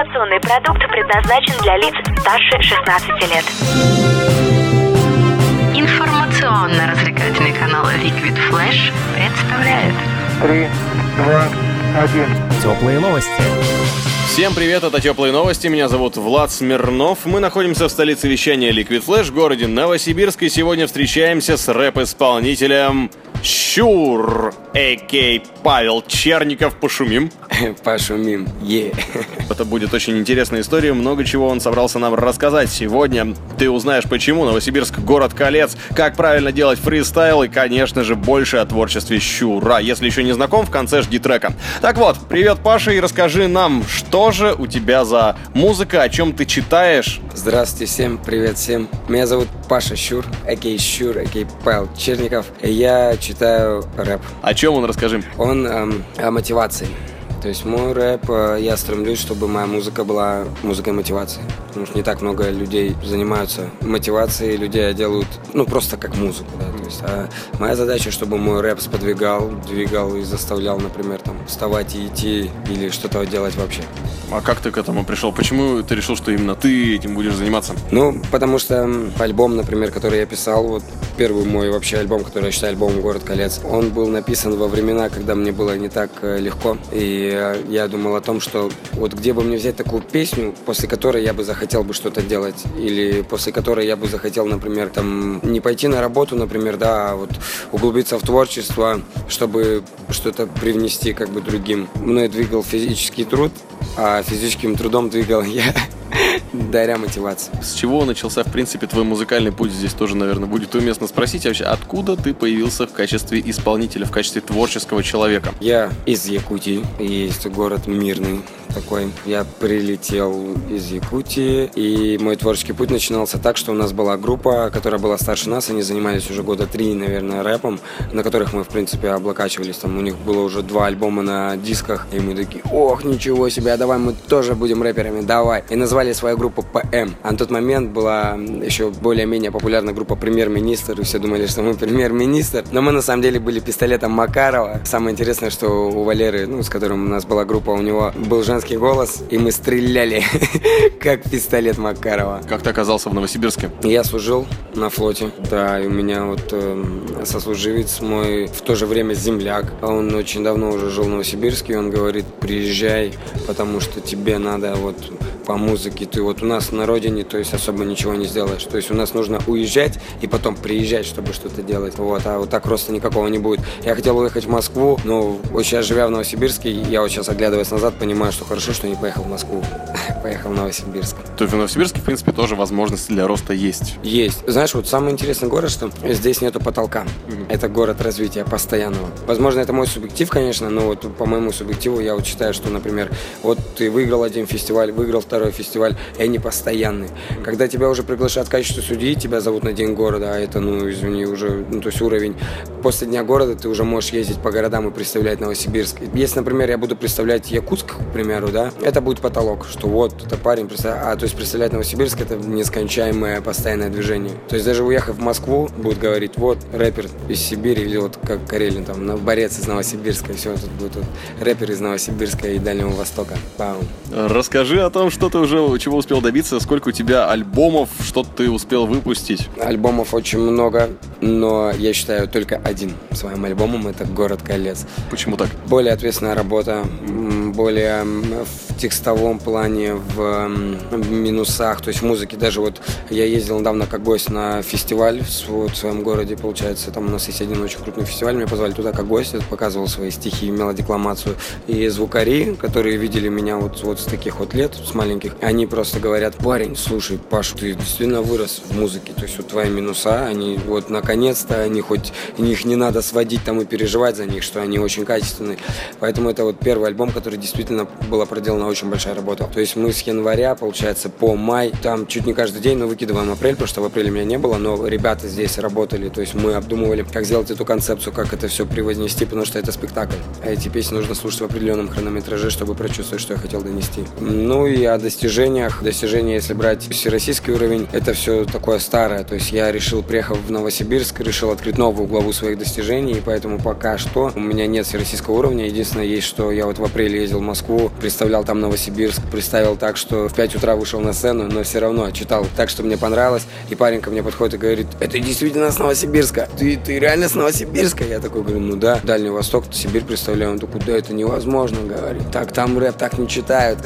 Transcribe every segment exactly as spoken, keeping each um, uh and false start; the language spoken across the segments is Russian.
информационный продукт предназначен для лиц старше шестнадцати лет. Информационно-развлекательный канал Liquid Flash представляет три, два, один. Теплые новости. Всем привет, это «Теплые новости», меня зовут Влад Смирнов. Мы находимся в столице вещания Liquid Flash, городе Новосибирск, и сегодня встречаемся с рэп-исполнителем Щур, а.к.а. Павел Черников. Пошумим? Пошумим, е. Это будет очень интересная история, много чего он собрался нам рассказать. Сегодня ты узнаешь, почему Новосибирск — город колец, как правильно делать фристайл и, конечно же, больше о творчестве Щура, если еще не знаком, в конце жди трека. Так вот, привет, Паша, и расскажи нам, что Что же у тебя за музыка, о чем ты читаешь? Здравствуйте всем, привет всем. Меня зовут Паша Щур, а.к.а. Щур, а.к.а. Павел Черников. Я читаю рэп. О чем он, расскажи? Он эм, о мотивации. То есть мой рэп, я стремлюсь, чтобы моя музыка была музыкой мотивации. Потому что не так много людей занимаются мотивацией, людей делают, ну, просто как музыку, да. То есть, а моя задача, чтобы мой рэп сподвигал, двигал и заставлял, например, там, вставать и идти или что-то делать вообще. А как ты к этому пришел? Почему ты решил, что именно ты этим будешь заниматься? Ну, потому что альбом, например, который я писал, вот первый мой вообще альбом, который я считаю альбомом «Город колец», он был написан во времена, когда мне было не так легко, и я думал о том, что вот где бы мне взять такую песню, после которой я бы захотел бы что-то делать, или после которой я бы захотел, например, там не пойти на работу, например, да, а вот углубиться в творчество, чтобы что-то привнести как бы другим. Мной двигал физический труд, а физическим трудом двигал я, даря мотивации. С чего начался, в принципе, твой музыкальный путь? Здесь тоже, наверное, будет уместно спросить вообще, откуда ты появился в качестве исполнителя, в качестве творческого человека? Я из Якутии, есть город Мирный такой. Я прилетел из Якутии, и мой творческий путь начинался так, что у нас была группа, которая была старше нас, они занимались уже года три, наверное, рэпом, на которых мы, в принципе, облокачивались. Там у них было уже два альбома на дисках, и мы такие: ох, ничего себе, давай мы тоже будем рэперами, давай. И назвали свою группу ПМ. А на тот момент была еще более-менее популярна группа «Премьер-министр», и все думали, что мы «Премьер-министр», но мы на самом деле были «Пистолетом Макарова». Самое интересное, что у Валеры, ну, с которым у нас была группа, у него был женский голос, и мы стреляли, как пистолет Макарова. Как ты оказался в Новосибирске? Я служил на флоте, да, и у меня вот э, сослуживец мой, в то же время земляк, он очень давно уже жил в Новосибирске, и он говорит: приезжай, потому что тебе надо вот по музыке, ты вот у нас на родине, то есть особо ничего не сделаешь, то есть у нас нужно уезжать и потом приезжать, чтобы что-то делать, вот, а вот так просто никакого не будет. Я хотел уехать в Москву, но вот сейчас, живя в Новосибирске, я вот сейчас, оглядываясь назад, понимаю, что хорошо, что не поехал в Москву, поехал в Новосибирск. То есть в Новосибирске, в принципе, тоже возможности для роста есть? Есть. Знаешь, вот самый интересный город, что здесь нету потолка. Mm-hmm. Это город развития постоянного. Возможно, это мой субъектив, конечно, но вот по моему субъективу я вот считаю, что, например, вот ты выиграл один фестиваль, выиграл второй фестиваль, и они постоянные. Mm-hmm. Когда тебя уже приглашают в качестве судьи, тебя зовут на День города, а это, ну, извини, уже, ну, то есть уровень. После Дня города ты уже можешь ездить по городам и представлять Новосибирск. Если, например, я буду представлять Якутск, к примеру, да, это будет потолок, что вот это парень, а то есть представлять Новосибирск — это нескончаемое постоянное движение. То есть даже уехав в Москву, будут говорить: вот рэпер из Сибири, или вот как Карелин, там, борец из Новосибирска, и все, тут будет вот рэпер из Новосибирска и Дальнего Востока. Пау. Расскажи о том, что ты уже, чего успел добиться, сколько у тебя альбомов, что ты успел выпустить? Альбомов очень много, но я считаю только один своим альбомом — это «Город колец». Почему так? Более ответственная работа, более в текстовом плане, в минусах, то есть в музыке. Даже вот я ездил недавно как гость на фестиваль в своем городе, получается, там у нас есть один очень крупный фестиваль, меня позвали туда как гость, я показывал свои стихи, мелодикламацию, и звукари, которые видели меня вот, вот с таких вот лет, с маленьких, они просто говорят: парень, слушай, Паш, ты действительно вырос в музыке, то есть вот твои минуса, они вот наконец-то, они хоть, их не надо сводить там и переживать за них, что они очень качественные, поэтому это вот первый альбом, который действительно была проделана очень большая работа. То есть мы с января, получается, месяца по май, там чуть не каждый день, но выкидываем апрель, потому что в апреле меня не было, но ребята здесь работали, то есть мы обдумывали, как сделать эту концепцию, как это все превознести, потому что это спектакль. А эти песни нужно слушать в определенном хронометраже, чтобы прочувствовать, что я хотел донести. Ну и о достижениях. Достижения, если брать всероссийский уровень, это все такое старое, то есть я решил, приехав в Новосибирск, решил открыть новую главу своих достижений, и поэтому пока что у меня нет всероссийского уровня. Единственное есть, что я вот в апреле ездил в Москву, представлял там Новосибирск, представил так, что в пять утра вышел на сцену, но все равно читал так, что мне понравилось, и парень ко мне подходит и говорит: это действительно с Новосибирска, ты, ты реально с Новосибирска? Я такой говорю: ну да, Дальний Восток, Сибирь представляю. Он такой: да, это невозможно, говорит, так там рэп так не читают.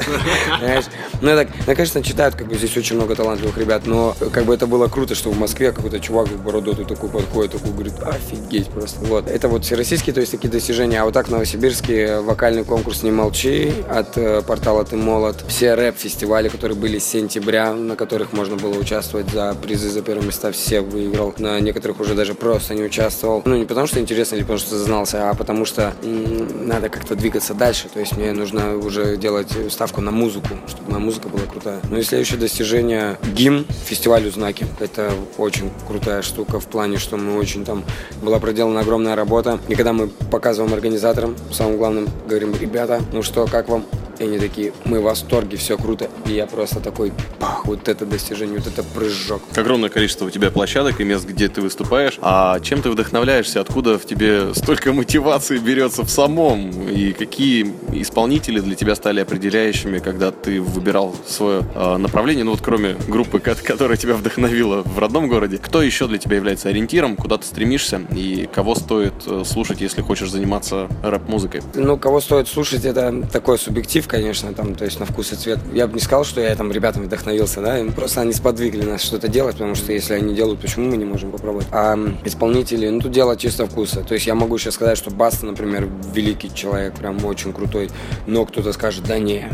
Ну так, конечно, читают, как бы здесь очень много талантливых ребят, но как бы это было круто, что в Москве какой-то чувак бородатый такой подходит, такой говорит: офигеть просто. Вот, это вот всероссийские, то есть такие достижения, а вот так в Новосибирске вокальный конкурс «Не молчи» от портала «Ты молод», все рэп-фестивали, которые были с сентября, на которых можно было участвовать за призы, за первые места, все выиграл, на некоторых уже даже просто не участвовал, ну не потому что интересно или потому что зазнался, а потому что м-м, надо как-то двигаться дальше, то есть мне нужно уже делать ставку на музыку, чтобы моя музыка была крутая. Ну и следующее достижение — гимн фестивалю «Знаки». Это очень крутая штука в плане, что мы очень там, была проделана огромная работа, и когда мы показываем организаторам, самым главным говорим: ребята, ну что, как вам? И они такие: мы в восторге, все круто. И я просто такой: пах, вот это достижение, вот это прыжок. Огромное количество у тебя площадок и мест, где ты выступаешь. А чем ты вдохновляешься? Откуда в тебе столько мотивации берется в самом? И какие исполнители для тебя стали определяющими, когда ты выбирал свое э, направление? Ну вот кроме группы, которая тебя вдохновила в родном городе, кто еще для тебя является ориентиром? Куда ты стремишься? И кого стоит слушать, если хочешь заниматься рэп-музыкой? Ну, кого стоит слушать, это такой субъектив, конечно, там, то есть на вкус и цвет. Я бы не сказал, что я там ребятам вдохновился, да, просто они сподвигли нас что-то делать, потому что если они делают, почему мы не можем попробовать? А исполнители, ну, тут дело чисто вкуса. То есть я могу сейчас сказать, что Баста, например, великий человек, прям очень крутой, но кто-то скажет: да не.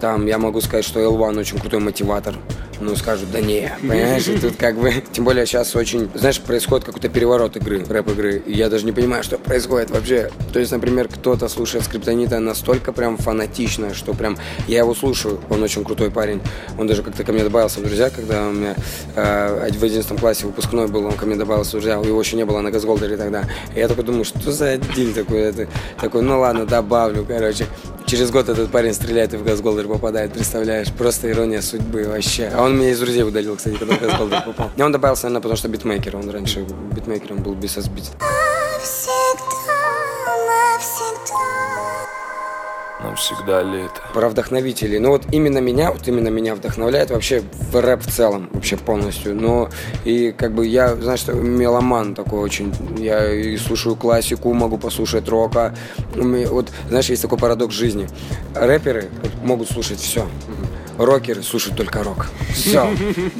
Там я могу сказать, что Эл Уан очень крутой мотиватор, но скажут: да не, понимаешь, и тут как бы... Тем более сейчас очень, знаешь, происходит какой-то переворот игры, рэп-игры, и я даже не понимаю, что происходит вообще. То есть, например, кто-то слушает Скриптонита настолько прям фанатично, что прям я его слушаю, он очень крутой парень. Он даже как-то ко мне добавился в друзья, когда у меня э, в одиннадцатом классе выпускной был, он ко мне добавился в друзья, его еще не было на Газгольдере тогда. И я такой думаю: что за один такой? Это, такой, ну ладно, добавлю, короче. Через год этот парень стреляет и в Газгольдер попадает, представляешь? Просто ирония судьбы вообще. А он меня из друзей удалил, кстати, когда в Газгольдер попал. И он добавился, наверное, потому что битмейкер, он раньше битмейкером был без Asbeat. Нам всегда лето. Про вдохновителей. Ну вот именно меня, вот именно меня вдохновляет вообще в рэп в целом, вообще полностью. Но и как бы я, знаешь, меломан такой очень. Я и слушаю классику, могу послушать рока. Вот, знаешь, есть такой парадокс жизни. Рэперы могут слушать все. Рокеры слушают только рок. Все.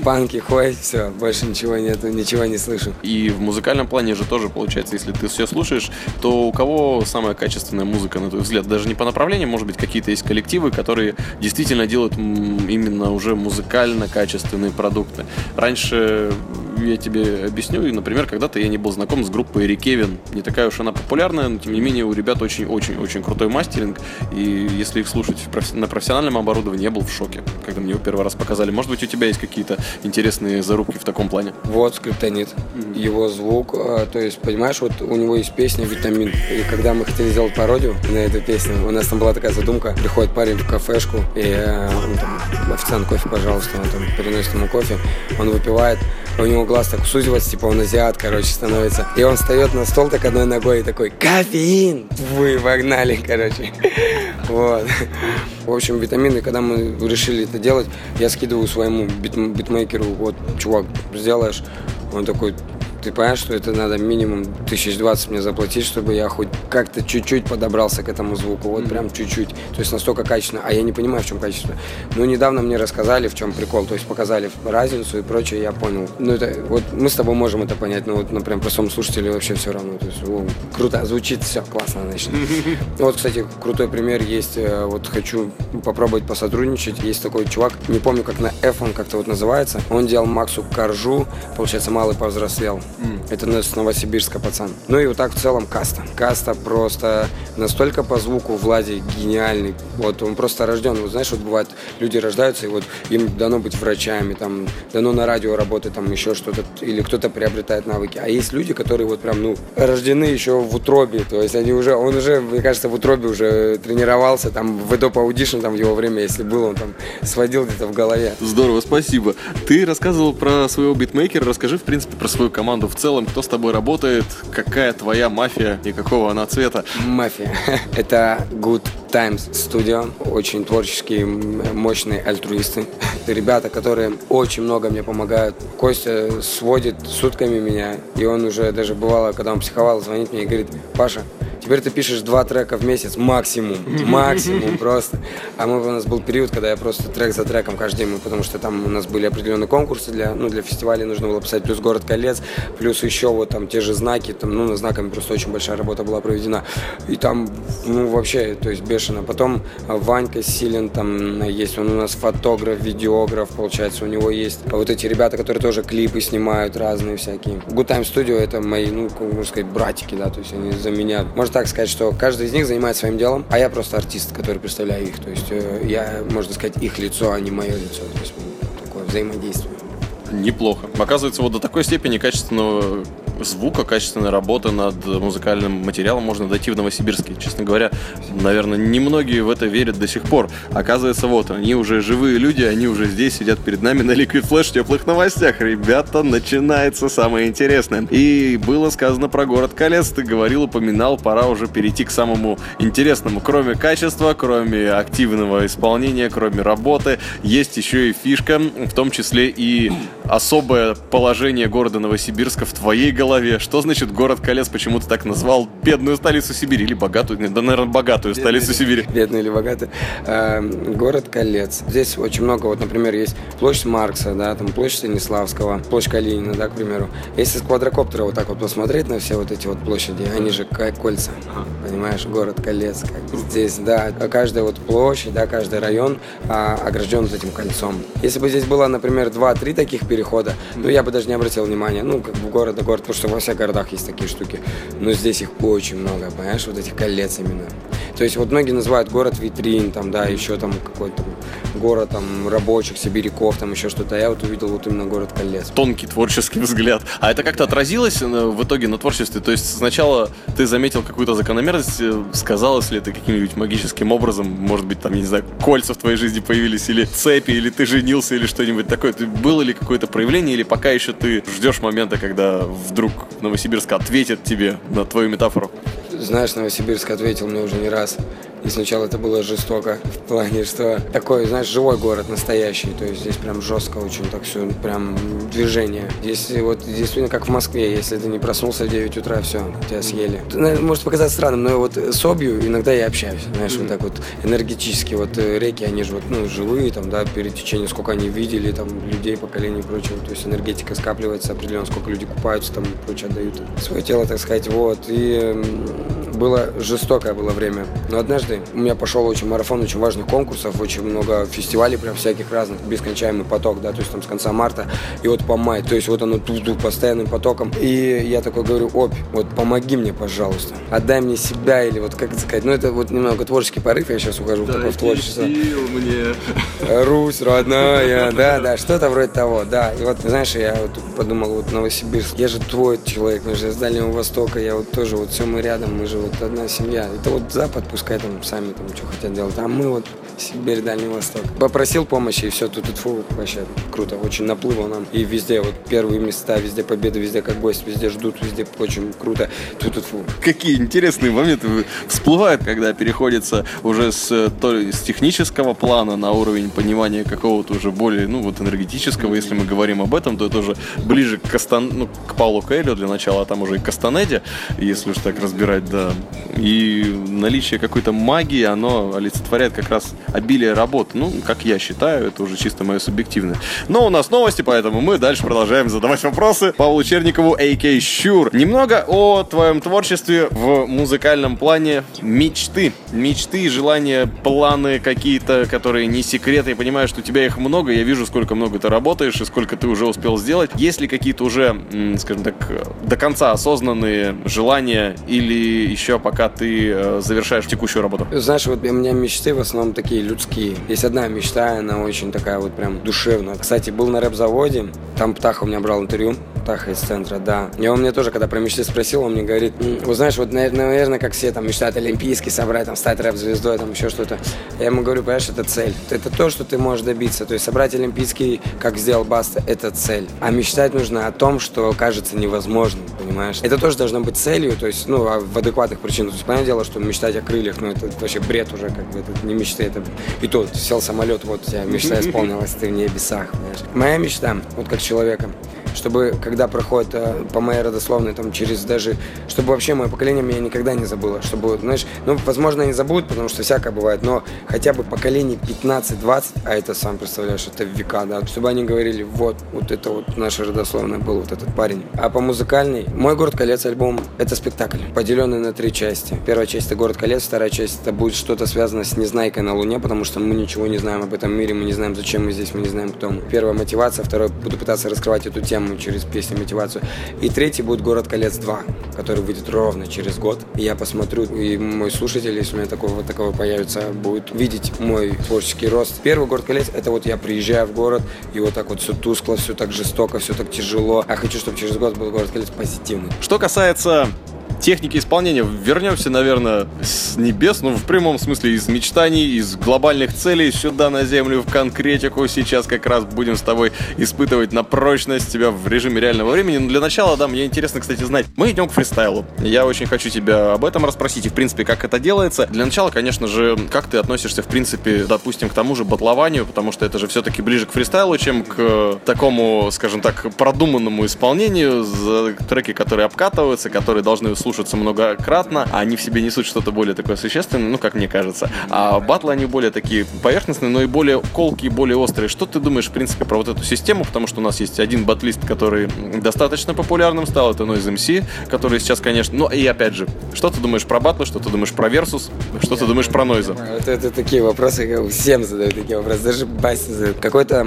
Панки ходят, все. Больше ничего нету, ничего не слышу. И в музыкальном плане же тоже получается, если ты все слушаешь, то у кого самая качественная музыка, на твой взгляд? Даже не по направлению, может быть, какие-то есть коллективы, которые действительно делают именно уже музыкально качественные продукты. Раньше... Я тебе объясню. И, например, когда-то я не был знаком с группой Рикевин. Не такая уж она популярная, но тем не менее у ребят очень-очень-очень крутой мастеринг. И если их слушать на профессиональном оборудовании, я был в шоке, когда мне его первый раз показали. Может быть, у тебя есть какие-то интересные зарубки в таком плане? Вот Скриптонит, mm-hmm. его звук. То есть, понимаешь, вот у него есть песня «Витамин». И когда мы хотели сделать пародию на эту песню, у нас там была такая задумка. Приходит парень в кафешку, и он там: официант, кофе, пожалуйста. Он там приносит ему кофе, он выпивает, у него глаз так сузивается, типа он азиат, короче, становится. И он встает на стол так одной ногой и такой: кофеин! Вы вогнали, короче. Вот. В общем, «Витамины», когда мы решили это делать, я скидываю своему битмейкеру: вот, чувак, сделаешь? Он такой: ты понимаешь, что это надо минимум тысяча двадцать мне заплатить, чтобы я хоть как-то чуть-чуть подобрался к этому звуку, вот прям чуть-чуть, то есть настолько качественно, а я не понимаю, в чем качество. Но недавно мне рассказали, в чем прикол, то есть показали разницу и прочее, я понял. Ну это, вот мы с тобой можем это понять, но вот, например, простому слушателю вообще все равно, то есть о, круто, звучит, все, классно, значит. Вот, кстати, крутой пример есть, вот хочу попробовать посотрудничать, есть такой чувак, не помню, как на F он как-то вот называется, он делал Максу Коржу, получается, малый повзрослел. Mm. Это у нас с Новосибирска пацан. Ну и вот так в целом Каста. Каста просто настолько по звуку Влади гениальный. Вот он просто рожден. Вот знаешь, вот бывает, люди рождаются, и вот им дано быть врачами, там, дано на радио работать, там еще что-то. Или кто-то приобретает навыки. А есть люди, которые вот прям, ну, рождены еще в утробе. То есть они уже, он уже, мне кажется, в утробе уже тренировался. Там в Adobe Audition, там в его время, если было, он там сводил где-то в голове. Здорово, спасибо. Ты рассказывал про своего битмейкера. Расскажи, в принципе, про свою команду в целом, кто с тобой работает, какая твоя мафия и какого она цвета? Мафия. Это Good Times Studio. Очень творческие, мощные альтруисты. Ребята, которые очень много мне помогают. Костя сводит сутками меня, и он уже даже бывало, когда он психовал, звонит мне и говорит: Паша, теперь ты пишешь два трека в месяц максимум, максимум просто. А мы, у нас был период, когда я просто трек за треком каждый день, потому что там у нас были определенные конкурсы для, ну, для фестивалей, нужно было писать, плюс «Город колец», плюс еще вот там те же знаки, там, ну, на знаками просто очень большая работа была проведена. И там, ну, вообще, то есть бешено. Потом Ванька Силин там есть, он у нас фотограф, видеограф, получается, у него есть вот эти ребята, которые тоже клипы снимают разные всякие. Good Time Studio — это мои, ну, можно сказать, братики, да, то есть они за меня. Можно так сказать, что каждый из них занимается своим делом, а я просто артист, который представляю их, то есть я, можно сказать, их лицо, а не мое лицо, то есть такое взаимодействие. Неплохо. Оказывается, вот до такой степени качественного звука, качественной работы над музыкальным материалом можно дойти в Новосибирске. Честно говоря, наверное, немногие в это верят до сих пор. Оказывается, вот, они уже живые люди, они уже здесь сидят перед нами на Liquid Flash в теплых новостях. Ребята, начинается самое интересное. И было сказано про «Город колец». Ты говорил, упоминал, пора уже перейти к самому интересному. Кроме качества, кроме активного исполнения, кроме работы, есть еще и фишка, в том числе и особое положение города Новосибирска в твоей голове. Что значит «Город колец»? Почему ты так назвал бедную столицу Сибири или богатую? Да, наверное, богатую бедную столицу Сибири. Бедную или богатую. Э, город колец. Здесь очень много, вот, например, есть площадь Маркса, да, там площадь Станиславского, площадь Калинина, да, к примеру. Если с квадрокоптера вот так вот посмотреть на все вот эти вот площади, они же как кольца, понимаешь, город колец. Как здесь, да, каждая вот площадь, да, каждый район а, огражден вот этим кольцом. Если бы здесь было, например, два-три таких перехода, ну, я бы даже не обратил внимания, ну, как бы город, город, потому что во всех городах есть такие штуки, но здесь их очень много, понимаешь, вот этих колец именно. То есть вот многие называют город витрин, там, да, еще там какой-то город там рабочих, сибиряков, там еще что-то. А я вот увидел вот именно «Город колец». Тонкий творческий взгляд. А это как-то отразилось в итоге на творчестве? То есть сначала ты заметил какую-то закономерность, сказалось ли это каким-нибудь магическим образом? Может быть, там, я не знаю, кольца в твоей жизни появились, или цепи, или ты женился, или что-нибудь такое. Было ли какое-то проявление, или пока еще ты ждешь момента, когда вдруг Новосибирск ответит тебе на твою метафору? Знаешь, Новосибирск ответил мне уже не раз. И сначала это было жестоко, в плане, что такой, знаешь, живой город, настоящий. То есть здесь прям жестко очень так все, прям движение. Здесь вот действительно как в Москве, если ты не проснулся в девять утра, все, тебя съели. Это может показаться странным, но вот с Обью иногда я общаюсь, знаешь, mm-hmm. вот так вот энергетически. Вот реки, они же вот, ну, живые, там, да, перетечение, сколько они видели, там, людей, поколений и прочего. То есть энергетика скапливается определенно, сколько люди купаются, там, прочее, отдают свое тело, так сказать, вот. И было жестокое было время. Но однажды у меня пошел очень марафон очень важных конкурсов, очень много фестивалей прям всяких разных, бесконечаемый поток, да, то есть там с конца марта и вот по май, то есть вот оно тут постоянным потоком. И я такой говорю: Обь, вот помоги мне, пожалуйста, отдай мне себя, или вот как это сказать, ну это вот немного творческий порыв, я сейчас ухожу в такое творчество. Мне. Русь родная, да, да, что-то вроде того, да. И вот, знаешь, я вот подумал, вот Новосибирск, я же твой человек, мы же с Дальнего Востока, я вот тоже, вот все мы рядом, мы же вот одна семья. Это вот Запад, пускай там сами там что хотят делать, а мы вот Сибирь, Дальний Восток. Попросил помощи, и все, тут, тут фу, вообще круто, очень наплыло нам. И везде вот первые места, везде победы, везде как гость, везде ждут, везде очень круто, тут, тут фу. Какие интересные моменты всплывают, когда переходится уже с, то, с технического плана на уровень понимания какого-то уже более, ну вот, энергетического. Если мы говорим об этом, то это уже ближе к, Кастан... ну, к Паулу Коэлю для начала, а там уже и к Кастанеде, если уж так разбирать, да. И наличие какой-то магии, оно олицетворяет как раз обилие работ. Ну, как я считаю, это уже чисто мое субъективное. Но у нас новости, поэтому мы дальше продолжаем задавать вопросы Павлу Черникову, а.к.а. Щур. Немного о твоем творчестве в музыкальном плане. Мечты. Мечты, желания, планы какие-то, которые не секреты. Я понимаю, что у тебя их много. Я вижу, сколько много ты работаешь и сколько ты уже успел сделать. Есть ли какие-то уже, скажем так, до конца осознанные желания или еще пока ты завершаешь текущую работу? Знаешь, вот у меня мечты в основном такие людские. Есть одна мечта, она очень такая вот прям душевная. Кстати, был на рэп-заводе, там Птаха у меня брал интервью, Птаха из центра, да. И он мне тоже, когда про мечты спросил, он мне говорит, вы знаешь, вот, наверное, как все там мечтают олимпийский собрать, там, стать рэп-звездой, там, еще что-то. Я ему говорю, понимаешь, это цель. Это то, что ты можешь добиться. То есть собрать олимпийский, как сделал Баста, это цель. А мечтать нужно о том, что кажется невозможным, понимаешь? Это тоже должно быть целью, то есть, ну, в адекватных причинах. То есть, понятное дело, что мечтать о крыльях, ну, это вообще бред уже, как бы, это не мечты, это... И то, ты сел в самолет, вот у тебя мечта исполнилась, ты в небесах, понимаешь? Моя мечта, вот как человека, чтобы, когда проходит по моей родословной, там, через даже, чтобы вообще мое поколение меня никогда не забыло, чтобы, знаешь, ну, возможно, не забудут, потому что всякое бывает, но хотя бы поколение пятнадцать-двадцать, а это, сам представляешь, это века, да, чтобы они говорили, вот, вот это вот наша родословная был, вот этот парень. А по музыкальной, мой «Город колец» альбом, это спектакль, поделенный на три части. Первая часть – это «Город колец», вторая часть – это будет что-то связано с «Незнайкой на Луне», потому что мы ничего не знаем об этом мире, мы не знаем, зачем мы здесь, мы не знаем, кто мы. Первая мотивация, вторая, буду пытаться раскрывать эту тему через песню «Мотивацию». И третий будет «Город колец два», который выйдет ровно через год. И я посмотрю, и мой слушатель, если у меня такого, такого появится, будет видеть мой творческий рост. Первый «Город колец» — это вот я приезжаю в город, и вот так вот все тускло, все так жестоко, все так тяжело. А хочу, чтобы через год был «Город колец» позитивный. Что касается... техники исполнения. Вернемся, наверное, с небес, ну, в прямом смысле, из мечтаний, из глобальных целей сюда на землю, в конкретику. Сейчас как раз будем с тобой испытывать на прочность тебя в режиме реального времени. Но для начала, да, мне интересно, кстати, знать. Мы идем к фристайлу. Я очень хочу тебя об этом расспросить и, в принципе, как это делается. Для начала, конечно же, как ты относишься, в принципе, допустим, к тому же батлованию, потому что это же все-таки ближе к фристайлу, чем к такому, скажем так, продуманному исполнению. Треки, которые обкатываются, которые должны слушаться многократно, а они в себе несут что-то более такое существенное, ну, как мне кажется. А батлы, они более такие поверхностные, но и более колкие, более острые. Что ты думаешь, в принципе, про вот эту систему? Потому что у нас есть один батлист, который достаточно популярным стал, это Noize эм си, который сейчас, конечно... Ну, и опять же, что ты думаешь про батлы, что ты думаешь про Versus, что Я ты думаешь про Noize? Вот это такие вопросы, всем задают такие вопросы, даже Басте задают. Какой-то,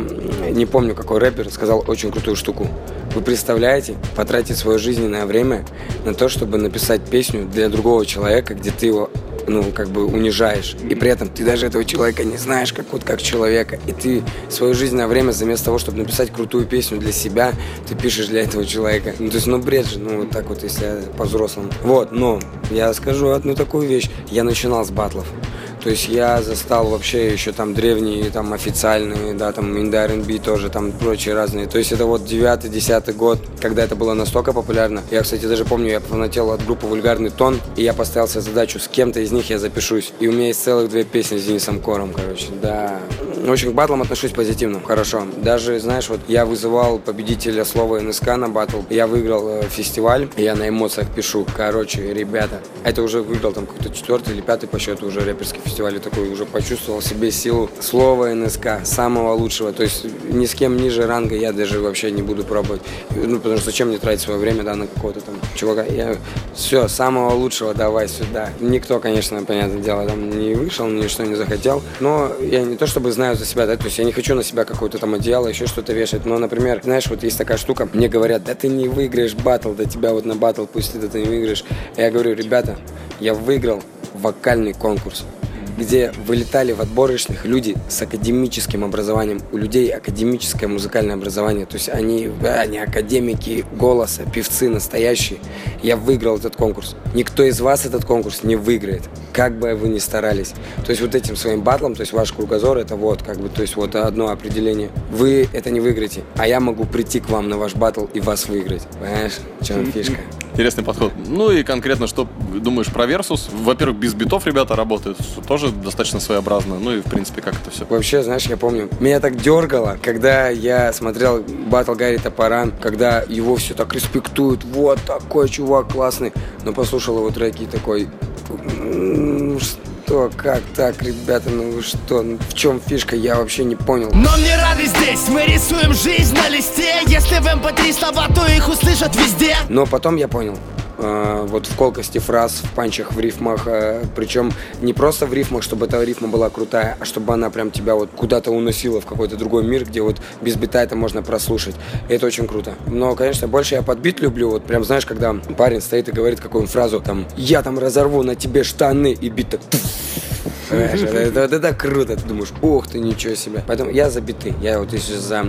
не помню, какой рэпер сказал очень крутую штуку. Вы представляете, потратить свое жизненное время на то, чтобы на написать песню для другого человека, где ты его, ну, как бы унижаешь. И при этом ты даже этого человека не знаешь, как вот как человека. И ты свое жизненное время, заместо того, чтобы написать крутую песню для себя, ты пишешь для этого человека. Ну, то есть, ну, бред же, ну, вот так вот, если по-взрослому. Вот, но я скажу одну такую вещь. Я начинал с батлов. То есть я застал вообще еще там древние, там официальные, да, там Indy ар энд би тоже, там прочие разные. То есть это вот девятый-десятый год, когда это было настолько популярно. Я, кстати, даже помню, я фанател от группы «Вульгарный тон», и я поставил себе задачу, с кем-то из них я запишусь. И у меня есть целых две песни с Денисом Кором, короче, да. В общем, к батлам отношусь позитивно, хорошо. Даже, знаешь, вот я вызывал победителя слова эн эс ка на батл, я выиграл фестиваль, я на эмоциях пишу, короче, ребята. Это уже выиграл там какой-то четвертый или пятый по счету уже рэперский фестиваль. Фестивале такой, уже почувствовал себе силу слова эн эс ка, самого лучшего. То есть ни с кем ниже ранга я даже вообще не буду пробовать. Ну, потому что зачем мне тратить свое время, да, на какого-то там чувака. Я все, самого лучшего давай сюда. Никто, конечно, понятное дело, там не вышел, ни что не захотел. Но я не то чтобы знаю за себя, да, то есть я не хочу на себя какое-то там одеяло, еще что-то вешать. Но, например, знаешь, вот есть такая штука, мне говорят, да ты не выиграешь батл, да тебя вот на батл пусти, да ты не выиграешь. Я говорю, ребята, я выиграл вокальный конкурс, где вылетали в отборочных люди с академическим образованием. У людей академическое музыкальное образование. То есть они, они академики голоса, певцы настоящие. Я выиграл этот конкурс. Никто из вас этот конкурс не выиграет, как бы вы ни старались. То есть вот этим своим батлом, то есть ваш кругозор, это вот как бы, то есть вот одно определение. Вы это не выиграете, а я могу прийти к вам на ваш батл и вас выиграть. Понимаешь, в чем фишка? Интересный подход. Ну и конкретно, что думаешь про Versus? Во-первых, без битов ребята работают, тоже достаточно своеобразно. Ну и, в принципе, как это все. Вообще, знаешь, я помню, меня так дергало, когда я смотрел батл Гарри Топоран, когда его все так респектуют. Вот такой чувак классный. Но послушал его треки и такой... что, как так, ребята, ну вы что, ну, в чем фишка, я вообще не понял. Но мне рады здесь, мы рисуем жизнь на листе, если в эм пэ три слова, то их услышат везде. Но потом я понял. Вот в колкости фраз, в панчах, в рифмах. Причем не просто в рифмах, чтобы эта рифма была крутая, а чтобы она прям тебя вот куда-то уносила в какой-то другой мир, где вот без бита это можно прослушать. И это очень круто. Но, конечно, больше я под бит люблю. Вот прям, знаешь, когда парень стоит и говорит какую-нибудь фразу, там, я там разорву на тебе штаны, и бит так... Знаешь, это, это, это, это круто, ты думаешь, ух ты, ничего себе. Поэтому я за биты, я вот если за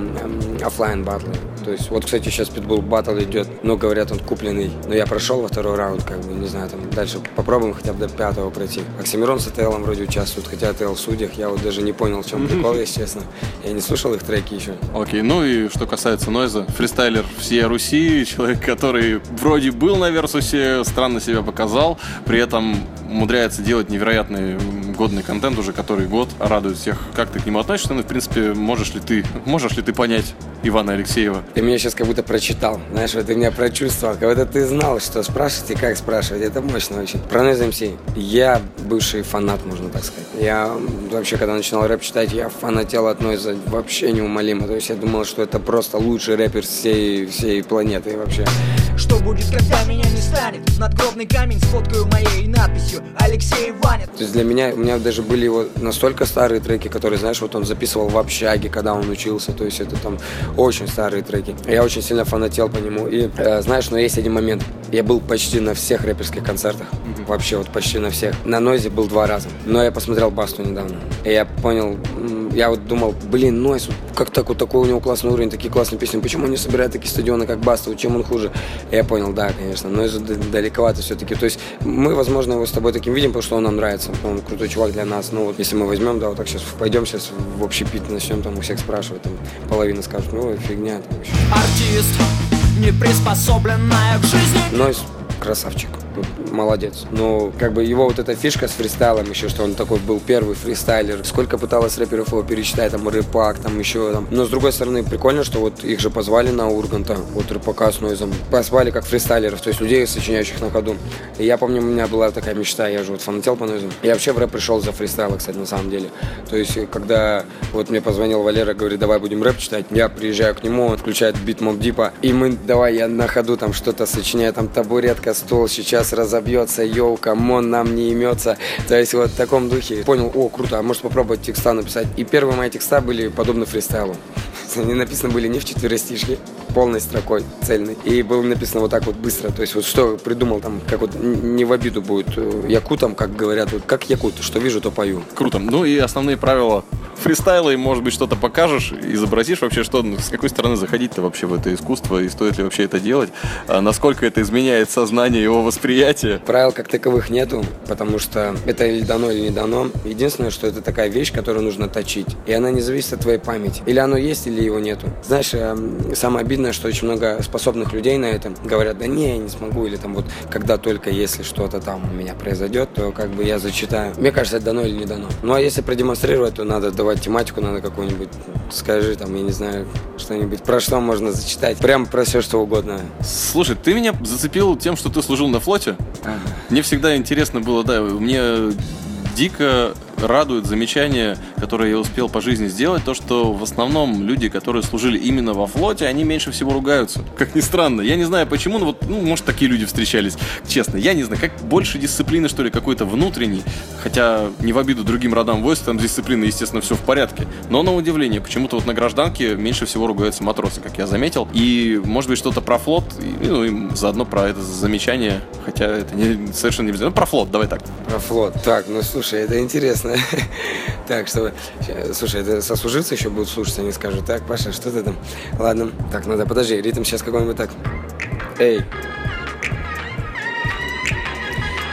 офлайн батлы. То есть, вот, кстати, сейчас Питбул Баттл идет, но говорят, он купленный. Но я прошел во второй раунд, как бы, не знаю, там дальше попробуем хотя бы до пятого пройти. Оксимирон с Отелом вроде участвует, хотя Отел в судьях, я вот даже не понял, в чем прикол, если честно. Я не слушал их треки еще. Окей, okay, ну и что касается Нойза, фристайлер всей Руси, человек, который вроде был на Версусе, странно себя показал, при этом умудряется делать невероятные годный контент уже который год, радует всех. Как ты к нему относишься? Ну, в принципе, можешь ли ты, можешь ли ты понять Ивана Алексеева? Ты меня сейчас как будто прочитал, знаешь, вот ты меня прочувствовал, как будто ты знал, что спрашивать и как спрашивать. Это мощно очень. Про Noize эм си. Я бывший фанат, можно так сказать. Я вообще, когда начинал рэп читать, я фанател от Noize вообще неумолимо. То есть я думал, что это просто лучший рэпер всей, всей планеты вообще. Что будет, когда меня не станет? Надгробный камень с фоткой моей надписью Алексей Ваня. То есть для меня, у меня даже были его настолько старые треки, которые, знаешь, вот он записывал в общаге, когда он учился. То есть это там очень старые треки. Я очень сильно фанател по нему. И э, знаешь, но есть один момент. Я был почти на всех рэперских концертах. Mm-hmm. Вообще вот почти на всех. На Noize был два раза. Но я посмотрел Басту недавно. И я понял, я вот думал, блин, Noize, как так, вот такой у него классный уровень, такие классные песни. Почему он не собирает такие стадионы, как Баста? Чем он хуже? Я понял, да, конечно, но это далековато все-таки. То есть мы, возможно, его с тобой таким видим, потому что он нам нравится. Он крутой чувак для нас. Ну вот если мы возьмем, да, вот так сейчас пойдем сейчас в общий пит, начнем там у всех спрашивать, там половина скажет, ну фигня. Там, артист, не приспособленная к жизни. Noize красавчик. Молодец. Но как бы его вот эта фишка с фристайлом еще, что он такой был первый фристайлер. Сколько пыталась рэперов его перечитать, там Рэпак, там еще там. Но с другой стороны прикольно, что вот их же позвали на Урганта, вот Рэпака с Нойзом. Позвали как фристайлеров, то есть людей, сочиняющих на ходу. И я помню, у меня была такая мечта, я же вот фанател по Нойзу. Я вообще в рэп пришел за фристайла, кстати, на самом деле. То есть когда вот мне позвонил Валера, говорит, давай будем рэп читать. Я приезжаю к нему, он включает бит Моб Дипа. И мы, давай я на ходу там что-то сочиняю, там табуретка, стол, сейчас разобьется, йоу, камон, нам не имется. То есть вот в таком духе. Понял, о, круто, а может попробовать текста написать. И первые мои текста были подобны фристайлу. Они написаны были не в четверостишке, полной строкой, цельной. И было написано вот так вот быстро. То есть вот что придумал там, как вот не в обиду будет якутам, как говорят, вот как якут, что вижу, то пою. Круто. Ну и основные правила фристайла, и может быть что-то покажешь, изобразишь вообще, что, с какой стороны заходить-то вообще в это искусство, и стоит ли вообще это делать, а насколько это изменяет сознание, его восприятие. Правил как таковых нету, потому что это или дано, или не дано. Единственное, что это такая вещь, которую нужно точить. И она не зависит от твоей памяти. Или оно есть, или его нету. Знаешь, самое обидное, что очень много способных людей на этом говорят, да не, я не смогу, или там вот, когда только если что-то там у меня произойдет, то как бы я зачитаю. Мне кажется, это дано или не дано. Ну, а если продемонстрировать, то надо давать тематику, надо какую-нибудь, скажи там, я не знаю, что-нибудь, про что можно зачитать. Прям про все, что угодно. Слушай, ты меня зацепил тем, что ты служил на флоте. Мне всегда интересно было, да, мне дико радует замечание, которое я успел по жизни сделать, то, что в основном люди, которые служили именно во флоте, они меньше всего ругаются. Как ни странно. Я не знаю почему, но вот, ну, может, такие люди встречались. Честно, я не знаю, как больше дисциплины, что ли, какой-то внутренней. Хотя не в обиду другим родам войск, там дисциплина, естественно, все в порядке. Но на удивление, почему-то вот на гражданке меньше всего ругаются матросы, как я заметил. И, может быть, что-то про флот, и, ну, и заодно про это замечание, хотя это не, совершенно не обязательно. Ну, про флот, давай так. Про флот. Так, ну, слушай, это интересно. Так, что... Слушай, это сослуживцы еще будут слушать, они скажут, так, Паша, что ты там? Ладно, так, надо, подожди, ритм сейчас какой-нибудь так. Эй.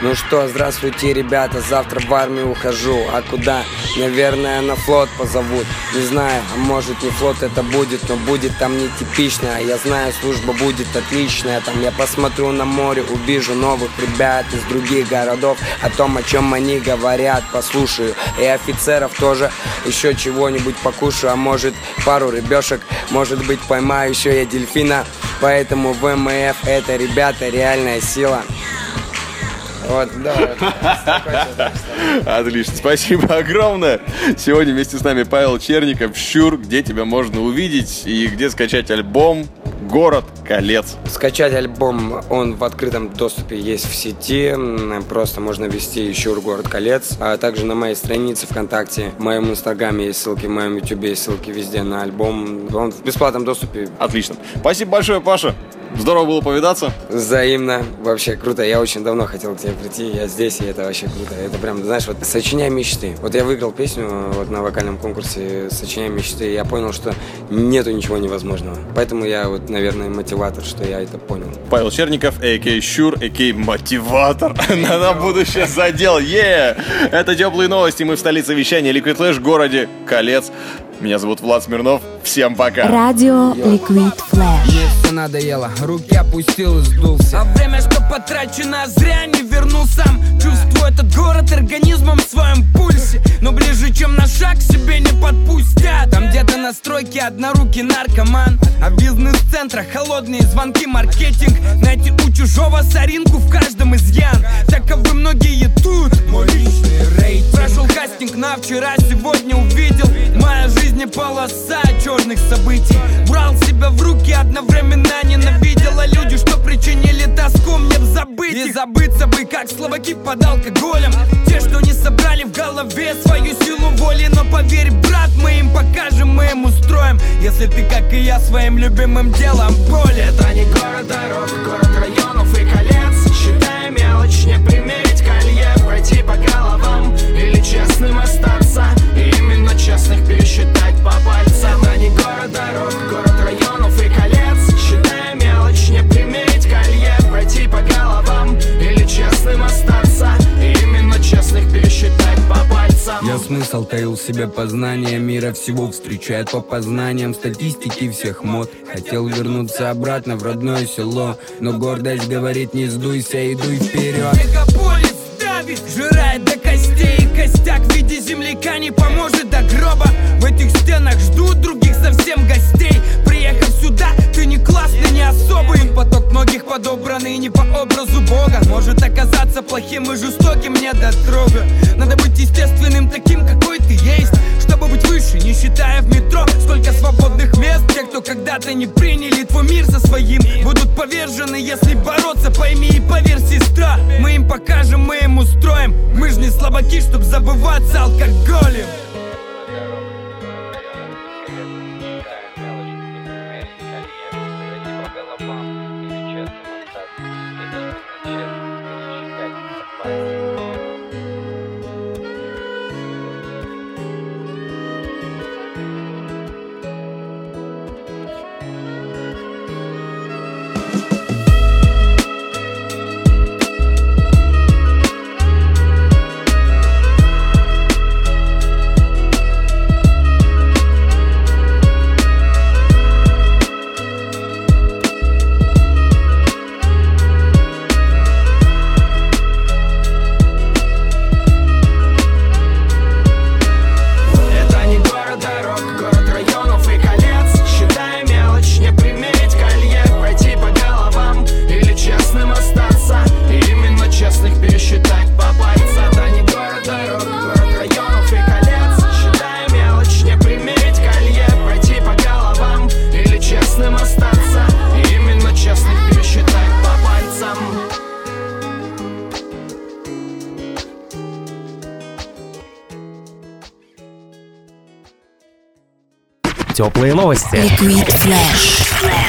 Ну что, здравствуйте, ребята, завтра в армию ухожу. А куда? Наверное, на флот позовут. Не знаю, а может не флот это будет, но будет там нетипично. Я знаю, служба будет отличная. Там я посмотрю на море, увижу новых ребят из других городов. О том, о чем они говорят, послушаю. И офицеров тоже еще чего-нибудь покушаю. А может пару рыбешек, может быть поймаю еще я дельфина. Поэтому ВМФ это, ребята, реальная сила. Вот, да. Отлично, спасибо огромное. Сегодня вместе с нами Павел Черников, Щур. Где тебя можно увидеть и где скачать альбом «Город колец»? Скачать альбом, он в открытом доступе есть в сети. Просто можно ввести «Щур Город колец». А также на моей странице ВКонтакте, в моем Инстаграме есть ссылки, в моем Ютубе есть ссылки везде на альбом. Он в бесплатном доступе. Отлично. Спасибо большое, Паша. Здорово было повидаться. Взаимно. Вообще круто. Я очень давно хотел к тебе прийти. Я здесь, и это вообще круто. Это прям, знаешь, вот «Сочиняй мечты». Вот я выиграл песню вот на вокальном конкурсе «Сочиняй мечты», и я понял, что нету ничего невозможного. Поэтому я вот, наверное, мотиватор, что я это понял. Павел Черников, а.к.а. Щур, а.к.а. мотиватор. На будущее задел. Е! Это теплые новости. Мы в столице вещания Liquid Flash, городе колец. Меня зовут Влад Смирнов. Всем пока. Радио Liquid Flash. Мне все надоело. Руки опустил и сдулся. А время, что потрачено, зря не верну сам. Чувствую этот город организмом в своем пульсе. Но ближе, чем на шаг, себе не подпустят. Там где-то на стройке однорукий наркоман. А в бизнес-центрах холодные звонки, маркетинг. Найти у чужого соринку в каждом изъян. Таковы многие тут. Мой личный рейтинг. Прошел кастинг на вчера, сегодня увидел. Моя жизнь не полоса черных событий. Брал себя в руки, одновременно ненавидела люди, что причинили тоску мне в забытии. И забыться бы, как словаки под алкоголем. Те, что не собрали в голове свою силу воли. Но поверь, брат, мы им покажем, мы им устроим. Если ты, как и я, своим любимым делом болен. Это не город дорог, город районов и колец. Считай мелочь, не примерить колье. Пройти по головам или честным остаться. И именно честных пересчитать по пальцам. Это не город дорог, город районов и колец. Считай мелочь, не примерить колье. Пройти по головам или честным остаться. И именно честных пересчитать по пальцам. Я смысл таил в себе познание мира всего. Встречает по познаниям статистики всех мод. Хотел вернуться обратно в родное село. Но гордость говорит, не сдуйся, иду вперед. Мегаполис давит, жирает до костей. Костяк в виде земляка не поможет до гроба. В этих стенах ждут других совсем гостей. Приехав сюда, ты не классный, не особый. Поток многих подобранный не по образу Бога. Может оказаться плохим и жестоким недотрога. Надо быть естественным таким, какой ты есть. Чтобы быть выше, не считая в метро. Сколько свободных мест. Те, кто когда-то не приняли твой мир со своим, будут повержены, если бороться. Пойми и поверь, сестра. Мы им покажем, мы им устроим. Мы ж не слабаки, чтоб забываться алкоголем. Теплые новости. Liquid Flash.